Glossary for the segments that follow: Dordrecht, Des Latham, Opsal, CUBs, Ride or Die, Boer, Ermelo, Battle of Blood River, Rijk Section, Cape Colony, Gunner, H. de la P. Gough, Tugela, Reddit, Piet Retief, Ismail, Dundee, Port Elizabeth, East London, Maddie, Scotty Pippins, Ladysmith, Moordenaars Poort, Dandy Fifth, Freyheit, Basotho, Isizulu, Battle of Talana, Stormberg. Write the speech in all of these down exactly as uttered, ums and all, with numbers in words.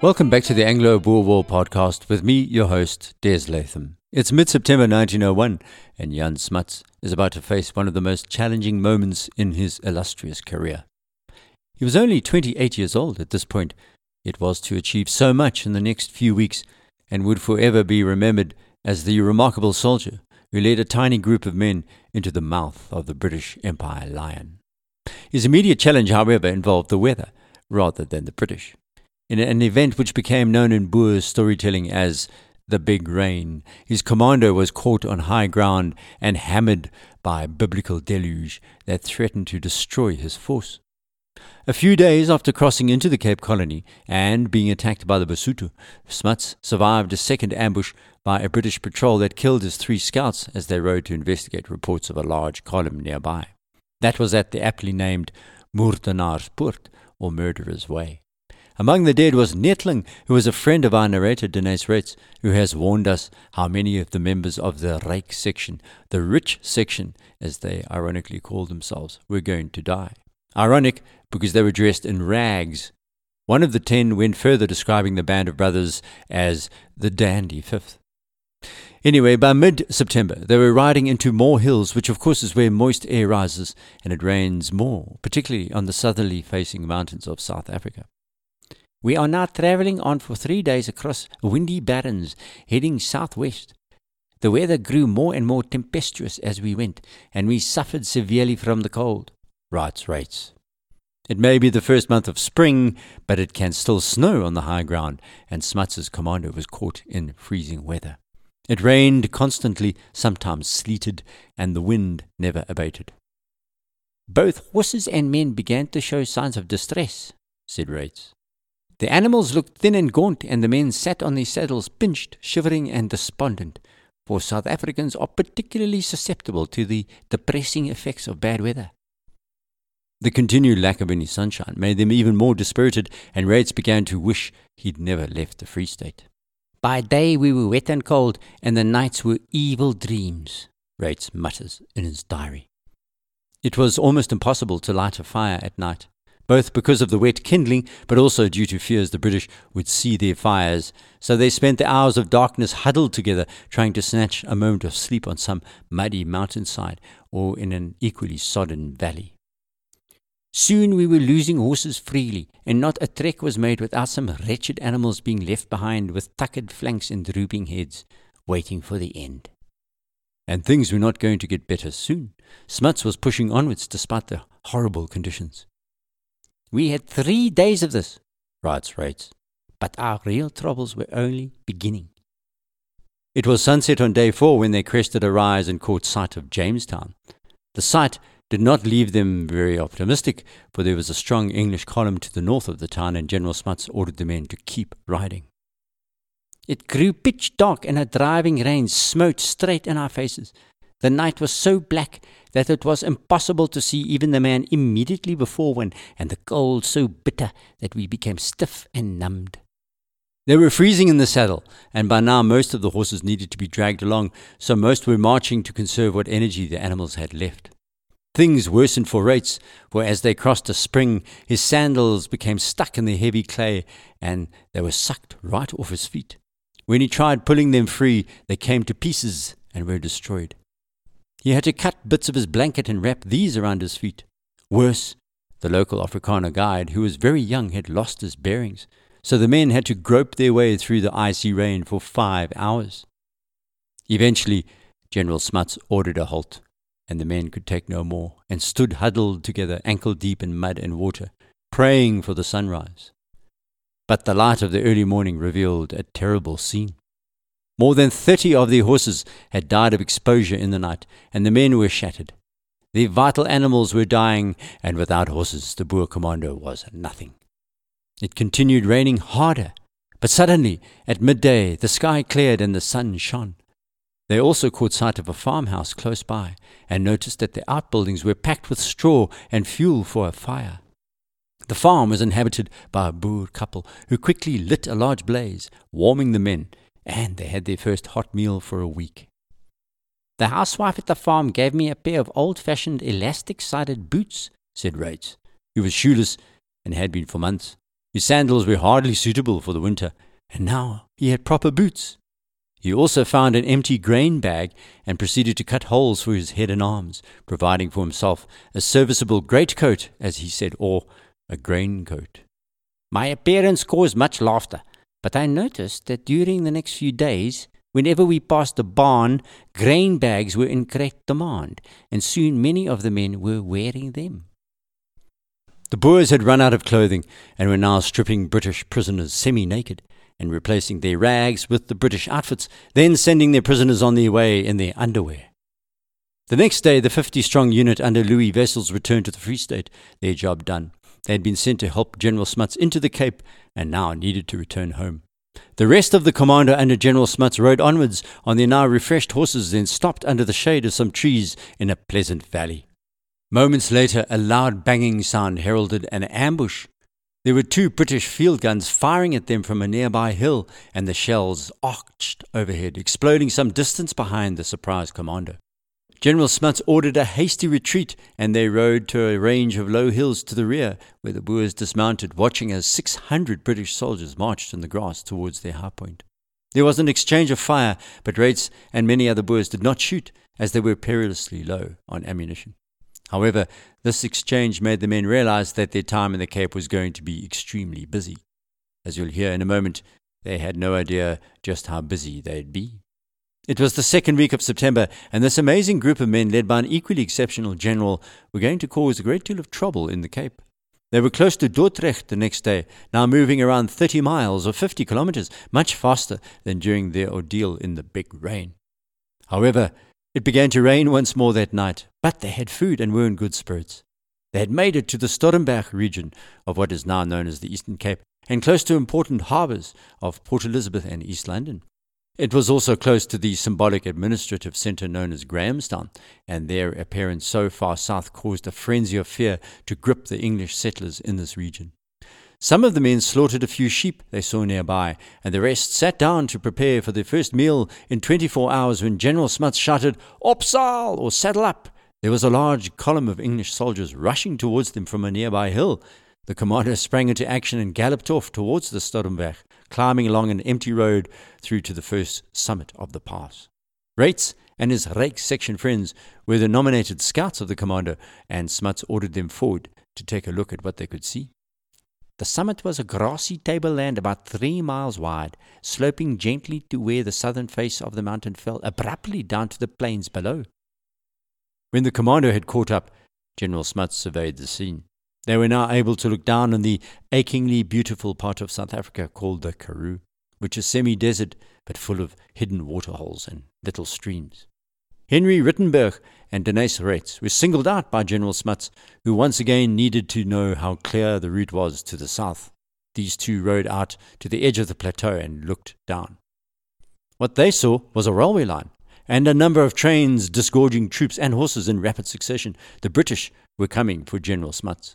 Welcome back to the Anglo-Boer War podcast with me, your host, Des Latham. It's mid-September nineteen oh one, and Jan Smuts is about to face one of the most challenging moments in his illustrious career. He was only twenty-eight years old at this point. It was to achieve so much in the next few weeks and would forever be remembered as the remarkable soldier who led a tiny group of men into the mouth of the British Empire lion. His immediate challenge, however, involved the weather rather than the British. In an event which became known in Boer storytelling as the Big Rain, his commando was caught on high ground and hammered by a biblical deluge that threatened to destroy his force. A few days after crossing into the Cape Colony and being attacked by the Basotho, Smuts survived a second ambush by a British patrol that killed his three scouts as they rode to investigate reports of a large column nearby. That was at the aptly named Moordenaars Poort, or Murderer's Way. Among the dead was Nettling, who was a friend of our narrator Deneys Reitz, who has warned us how many of the members of the Rijk Section, the Rich Section, as they ironically call themselves, were going to die. Ironic, because they were dressed in rags. One of the ten went further, describing the band of brothers as the Dandy Fifth. Anyway, by mid-September, they were riding into more hills, which of course is where moist air rises, and it rains more, particularly on the southerly-facing mountains of South Africa. "We are now travelling on for three days across windy barrens, heading southwest. The weather grew more and more tempestuous as we went, and we suffered severely from the cold," writes Reitz. It may be the first month of spring, but it can still snow on the high ground, and Smuts's commando was caught in freezing weather. It rained constantly, sometimes sleeted, and the wind never abated. "Both horses and men began to show signs of distress," said Reitz. "The animals looked thin and gaunt, and the men sat on their saddles, pinched, shivering, and despondent, for South Africans are particularly susceptible to the depressing effects of bad weather." The continued lack of any sunshine made them even more dispirited, and Reitz began to wish he'd never left the Free State. "By day we were wet and cold, and the nights were evil dreams," Reitz mutters in his diary. It was almost impossible to light a fire at night, both because of the wet kindling, but also due to fears the British would see their fires, so they spent the hours of darkness huddled together, trying to snatch a moment of sleep on some muddy mountainside or in an equally sodden valley. "Soon we were losing horses freely, and not a trek was made without some wretched animals being left behind with tuckered flanks and drooping heads, waiting for the end." And things were not going to get better soon. Smuts was pushing onwards despite the horrible conditions. "We had three days of this," writes Reitz, "but our real troubles were only beginning." It was sunset on day four when they crested a rise and caught sight of Jamestown. The sight did not leave them very optimistic, for there was a strong English column to the north of the town, and General Smuts ordered the men to keep riding. "It grew pitch dark, and a driving rain smote straight in our faces. The night was so black that it was impossible to see even the man immediately before one, and the cold so bitter that we became stiff and numbed." They were freezing in the saddle, and by now most of the horses needed to be dragged along, so most were marching to conserve what energy the animals had left. Things worsened for Reitz, for as they crossed a spring, his sandals became stuck in the heavy clay, and they were sucked right off his feet. When he tried pulling them free, they came to pieces and were destroyed. He had to cut bits of his blanket and wrap these around his feet. Worse, the local Afrikaner guide, who was very young, had lost his bearings, so the men had to grope their way through the icy rain for five hours. Eventually, General Smuts ordered a halt, and the men could take no more, and stood huddled together, ankle-deep in mud and water, praying for the sunrise. But the light of the early morning revealed a terrible scene. More than thirty of their horses had died of exposure in the night, and the men were shattered. Their vital animals were dying, and without horses the Boer commando was nothing. It continued raining harder, but suddenly, at midday, the sky cleared and the sun shone. They also caught sight of a farmhouse close by, and noticed that the outbuildings were packed with straw and fuel for a fire. The farm was inhabited by a Boer couple, who quickly lit a large blaze, warming the men, and they had their first hot meal for a week. "The housewife at the farm gave me a pair of old-fashioned elastic-sided boots," said Reitz, who was shoeless and had been for months, His sandals were hardly suitable for the winter, and now he had proper boots. He also found an empty grain bag and proceeded to cut holes for his head and arms, providing for himself a serviceable greatcoat, as he said, or a grain coat. My appearance caused much laughter, but I noticed that during the next few days, whenever we passed the barn, grain bags were in great demand, and soon many of the men were wearing them. The Boers had run out of clothing and were now stripping British prisoners semi-naked and replacing their rags with the British outfits, then sending their prisoners on their way in their underwear. The next day, the fifty-strong unit under Louis Vessels returned to the Free State, their job done. They had been sent to help General Smuts into the Cape and now needed to return home. The rest of the commander under General Smuts rode onwards on their now refreshed horses, then stopped under the shade of some trees in a pleasant valley. Moments later, a loud banging sound heralded an ambush. There were two British field guns firing at them from a nearby hill, and the shells arched overhead, exploding some distance behind the surprised commander. General Smuts ordered a hasty retreat, and they rode to a range of low hills to the rear, where the Boers dismounted, watching as six hundred British soldiers marched in the grass towards their high point. There was an exchange of fire, but Reitz and many other Boers did not shoot, as they were perilously low on ammunition. However, this exchange made the men realize that their time in the Cape was going to be extremely busy. As you'll hear in a moment, they had no idea just how busy they'd be. It was the second week of September, and this amazing group of men, led by an equally exceptional general, were going to cause a great deal of trouble in the Cape. They were close to Dordrecht the next day, now moving around thirty miles or fifty kilometers, much faster than during their ordeal in the big rain. However, it began to rain once more that night, but they had food and were in good spirits. They had made it to the Stormberg region of what is now known as the Eastern Cape, and close to important harbours of Port Elizabeth and East London. It was also close to the symbolic administrative centre known as Grahamstown, and their appearance so far south caused a frenzy of fear to grip the English settlers in this region. Some of the men slaughtered a few sheep they saw nearby, and the rest sat down to prepare for their first meal in twenty-four hours when General Smuts shouted, "Opsal!" or "Saddle up!" There was a large column of English soldiers rushing towards them from a nearby hill. The commander sprang into action and galloped off towards the Stormberg, climbing along an empty road through to the first summit of the pass. Reitz and his Rijk Section friends were the nominated scouts of the commander, and Smuts ordered them forward to take a look at what they could see. The summit was a grassy tableland about three miles wide, sloping gently to where the southern face of the mountain fell abruptly down to the plains below. When the commander had caught up, General Smuts surveyed the scene. They were now able to look down on the achingly beautiful part of South Africa called the Karoo, which is semi-desert but full of hidden waterholes and little streams. Henry Rittenberg and Deneys Reitz were singled out by General Smuts, who once again needed to know how clear the route was to the south. These two rode out to the edge of the plateau and looked down. What they saw was a railway line and a number of trains disgorging troops and horses in rapid succession. The British were coming for General Smuts.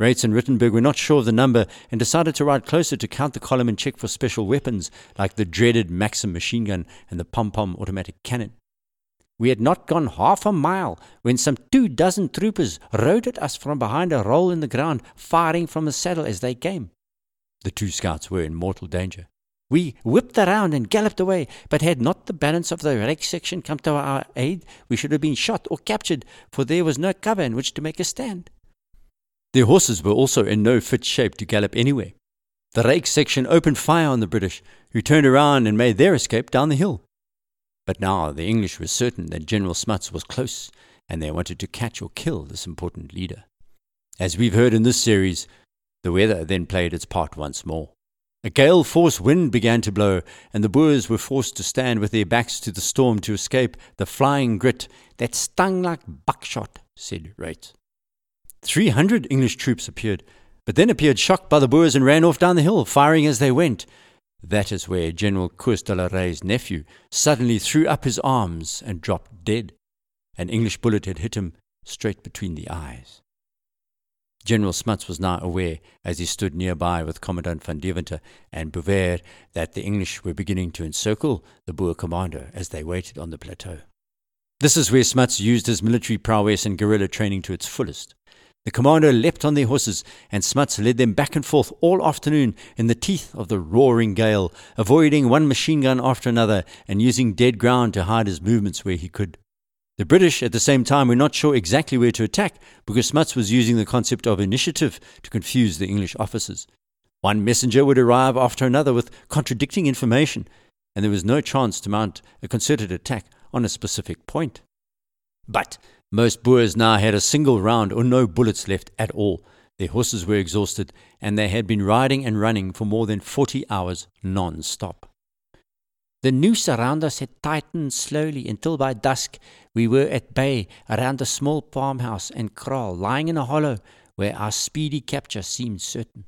Reitz and Rittenberg were not sure of the number and decided to ride closer to count the column and check for special weapons like the dreaded Maxim machine gun and the pom-pom automatic cannon. We had not gone half a mile when some two dozen troopers rode at us from behind a roll in the ground, firing from the saddle as they came. The two scouts were in mortal danger. We whipped around and galloped away, but had not the balance of the Rijk Section come to our aid, we should have been shot or captured, for there was no cover in which to make a stand. Their horses were also in no fit shape to gallop anywhere. The Rijk Section opened fire on the British, who turned around and made their escape down the hill. But now the English were certain that General Smuts was close, and they wanted to catch or kill this important leader. As we've heard in this series, the weather then played its part once more. A gale-force wind began to blow, and the Boers were forced to stand with their backs to the storm to escape the flying grit that stung like buckshot, said Reitz. Three hundred English troops appeared, but then appeared shocked by the Boers and ran off down the hill, firing as they went. That is where General Cours de la Rey's nephew suddenly threw up his arms and dropped dead. An English bullet had hit him straight between the eyes. General Smuts was now aware, as he stood nearby with Commandant van Deventer and Bouver, that the English were beginning to encircle the Boer commander as they waited on the plateau. This is where Smuts used his military prowess and guerrilla training to its fullest. The commando leapt on their horses, and Smuts led them back and forth all afternoon in the teeth of the roaring gale, avoiding one machine gun after another and using dead ground to hide his movements where he could. The British, at the same time, were not sure exactly where to attack because Smuts was using the concept of initiative to confuse the English officers. One messenger would arrive after another with contradicting information, and there was no chance to mount a concerted attack on a specific point. But most Boers now had a single round or no bullets left at all. Their horses were exhausted, and they had been riding and running for more than forty hours non-stop. The noose around us had tightened slowly until by dusk we were at bay around a small farmhouse and kraal, lying in a hollow where our speedy capture seemed certain.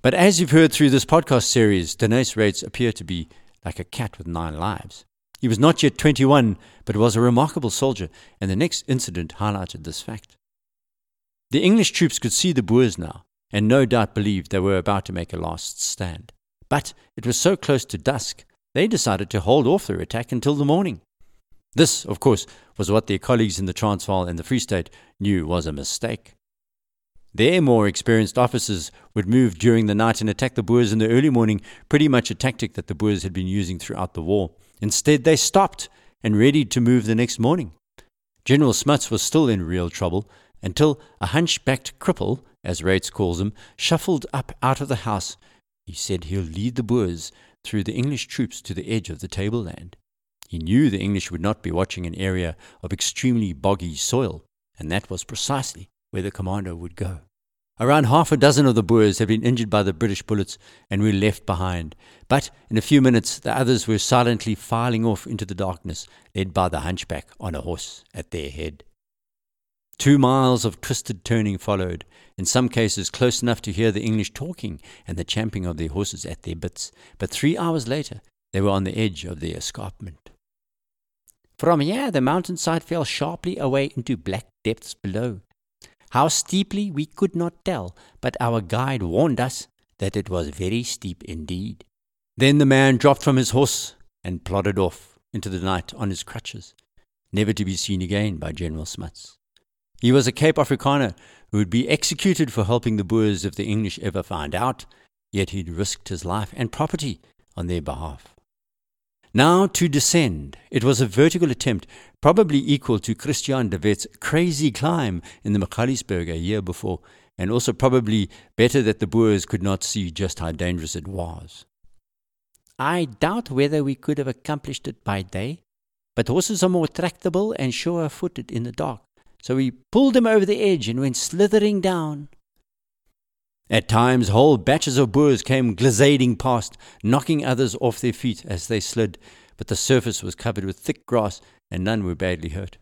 But as you've heard through this podcast series, Deneys Reitz appeared to be like a cat with nine lives. He was not yet twenty-one, but was a remarkable soldier, and the next incident highlighted this fact. The English troops could see the Boers now, and no doubt believed they were about to make a last stand. But it was so close to dusk, they decided to hold off their attack until the morning. This, of course, was what their colleagues in the Transvaal and the Free State knew was a mistake. Their more experienced officers would move during the night and attack the Boers in the early morning, pretty much a tactic that the Boers had been using throughout the war. Instead, they stopped and readied to move the next morning. General Smuts was still in real trouble until a hunchbacked cripple, as Reitz calls him, shuffled up out of the house. He said he'll lead the Boers through the English troops to the edge of the tableland. He knew the English would not be watching an area of extremely boggy soil, and that was precisely where the commando would go. Around half a dozen of the Boers had been injured by the British bullets and were left behind, but in a few minutes the others were silently filing off into the darkness, led by the hunchback on a horse at their head. Two miles of twisted turning followed, in some cases close enough to hear the English talking and the champing of their horses at their bits, but three hours later they were on the edge of the escarpment. From here the mountainside fell sharply away into black depths below. How steeply we could not tell, but our guide warned us that it was very steep indeed. Then the man dropped from his horse and plodded off into the night on his crutches, never to be seen again by General Smuts. He was a Cape Afrikaner who would be executed for helping the Boers if the English ever found out, yet he'd risked his life and property on their behalf. Now to descend, it was a vertical attempt, probably equal to Christian de Wet's crazy climb in the Michalisberg a year before, and also probably better that the Boers could not see just how dangerous it was. I doubt whether we could have accomplished it by day, but horses are more tractable and sure-footed in the dark. So we pulled them over the edge and went slithering down. At times, whole batches of Boers came glissading past, knocking others off their feet as they slid, but the surface was covered with thick grass and none were badly hurt.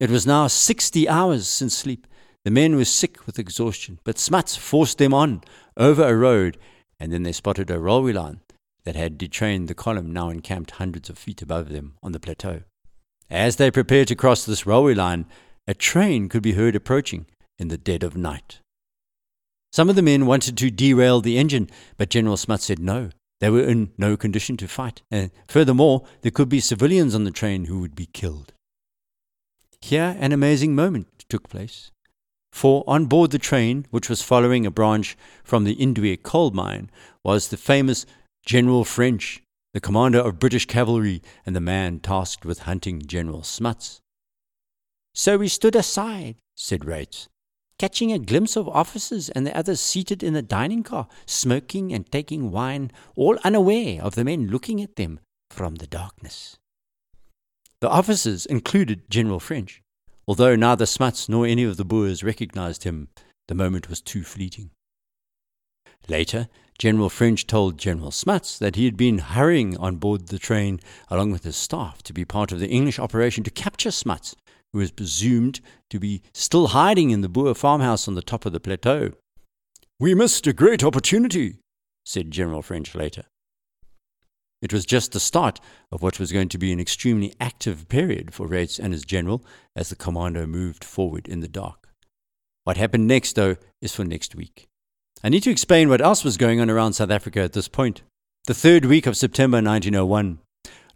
It was now sixty hours since sleep. The men were sick with exhaustion, but Smuts forced them on, over a road, and then they spotted a railway line that had detrained the column now encamped hundreds of feet above them on the plateau. As they prepared to cross this railway line, a train could be heard approaching in the dead of night. Some of the men wanted to derail the engine, but General Smuts said no. They were in no condition to fight, and furthermore, there could be civilians on the train who would be killed. Here an amazing moment took place, for on board the train, which was following a branch from the Indwe coal mine, was the famous General French, the commander of British cavalry and the man tasked with hunting General Smuts. So we stood aside, said Reitz, catching a glimpse of officers and the others seated in the dining car, smoking and taking wine, all unaware of the men looking at them from the darkness. The officers included General French, although neither Smuts nor any of the Boers recognized him. The moment was too fleeting. Later, General French told General Smuts that he had been hurrying on board the train along with his staff to be part of the English operation to capture Smuts, who was presumed to be still hiding in the Boer farmhouse on the top of the plateau. "We missed a great opportunity," said General French later. It was just the start of what was going to be an extremely active period for Reitz and his general as the commando moved forward in the dark. What happened next, though, is for next week. I need to explain what else was going on around South Africa at this point. The third week of September nineteen oh one.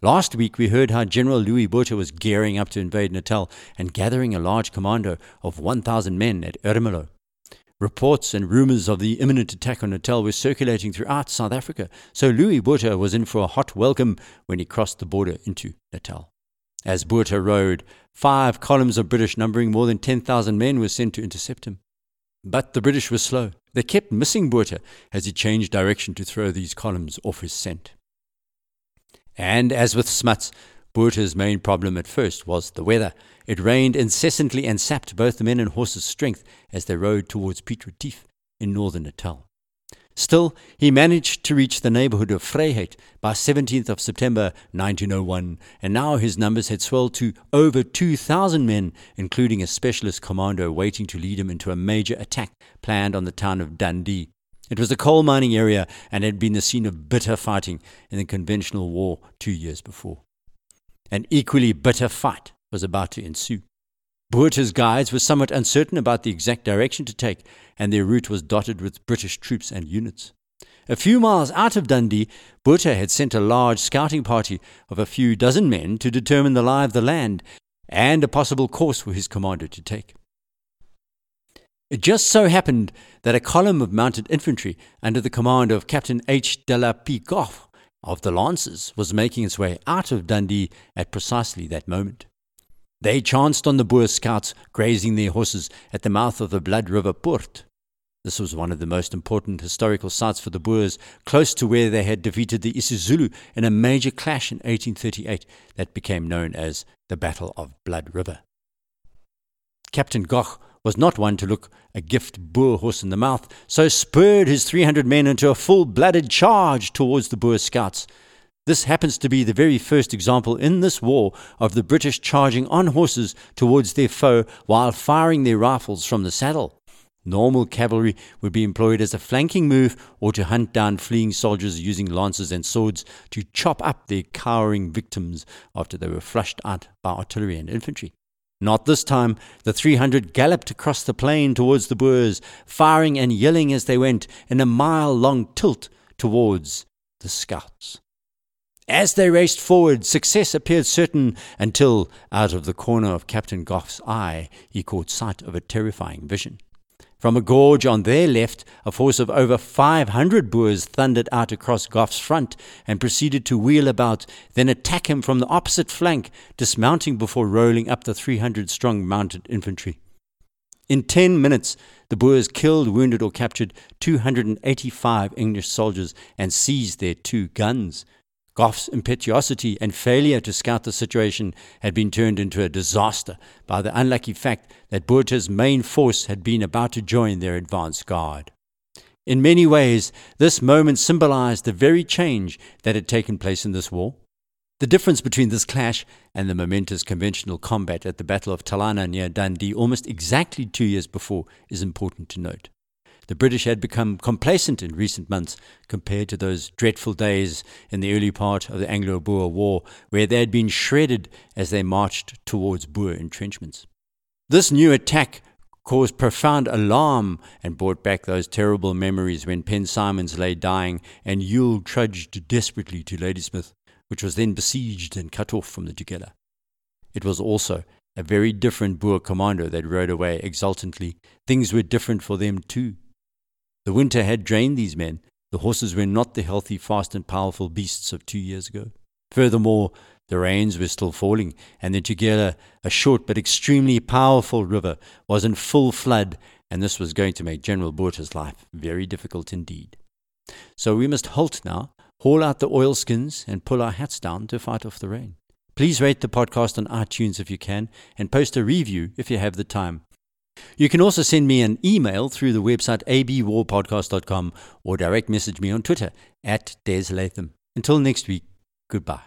Last week we heard how General Louis Botha was gearing up to invade Natal and gathering a large commando of one thousand men at Ermelo, Reports and rumours of the imminent attack on Natal were circulating throughout South Africa, so Louis Botha was in for a hot welcome when he crossed the border into Natal. As Botha rode, five columns of British numbering more than ten thousand men were sent to intercept him. But the British were slow. They kept missing Botha as he changed direction to throw these columns off his scent. And as with Smuts, Botha's main problem at first was the weather. It rained incessantly and sapped both the men and horses' strength as they rode towards Piet Retief in northern Natal. Still, he managed to reach the neighbourhood of Freyheit by seventeenth of September nineteen oh one, and now his numbers had swelled to over two thousand men, including a specialist commando waiting to lead him into a major attack planned on the town of Dundee. It was a coal mining area and had been the scene of bitter fighting in the Conventional War two years before. An equally bitter fight was about to ensue. Botha's guides were somewhat uncertain about the exact direction to take, and their route was dotted with British troops and units. A few miles out of Dundee, Botha had sent a large scouting party of a few dozen men to determine the lie of the land and a possible course for his commando to take. It just so happened that a column of mounted infantry under the command of Captain H. de la P. Gough of the Lancers was making its way out of Dundee at precisely that moment. They chanced on the Boer scouts grazing their horses at the mouth of the Blood River Poort. This was one of the most important historical sites for the Boers, close to where they had defeated the isiZulu in a major clash in eighteen thirty-eight that became known as the Battle of Blood River. Captain Gough was not one to look a gift Boer horse in the mouth, so spurred his three hundred men into a full-blooded charge towards the Boer scouts. This happens to be the very first example in this war of the British charging on horses towards their foe while firing their rifles from the saddle. Normal cavalry would be employed as a flanking move or to hunt down fleeing soldiers using lances and swords to chop up their cowering victims after they were flushed out by artillery and infantry. Not this time. The three hundred galloped across the plain towards the Boers, firing and yelling as they went in a mile-long tilt towards the scouts. As they raced forward, success appeared certain until, out of the corner of Captain Gough's eye, he caught sight of a terrifying vision. From a gorge on their left, a force of over five hundred Boers thundered out across Gough's front and proceeded to wheel about, then attack him from the opposite flank, dismounting before rolling up the three hundred strong mounted infantry. In ten minutes, the Boers killed, wounded or captured two hundred eighty-five English soldiers and seized their two guns. Gough's impetuosity and failure to scout the situation had been turned into a disaster by the unlucky fact that Botha's main force had been about to join their advance guard. In many ways, this moment symbolized the very change that had taken place in this war. The difference between this clash and the momentous conventional combat at the Battle of Talana near Dundee almost exactly two years before is important to note. The British had become complacent in recent months compared to those dreadful days in the early part of the Anglo-Boer War where they had been shredded as they marched towards Boer entrenchments. This new attack caused profound alarm and brought back those terrible memories when Penn Simons lay dying and Ewell trudged desperately to Ladysmith, which was then besieged and cut off from the Tugela. It was also a very different Boer commando that rode away exultantly. Things were different for them too. The winter had drained these men. The horses were not the healthy, fast and powerful beasts of two years ago. Furthermore, the rains were still falling, and the Tugela, a short but extremely powerful river, was in full flood, and this was going to make General Botha's life very difficult indeed. So we must halt now, haul out the oilskins, and pull our hats down to fight off the rain. Please rate the podcast on iTunes if you can, and post a review if you have the time. You can also send me an email through the website a b war podcast dot com or direct message me on Twitter at Des Latham. Until next week, goodbye.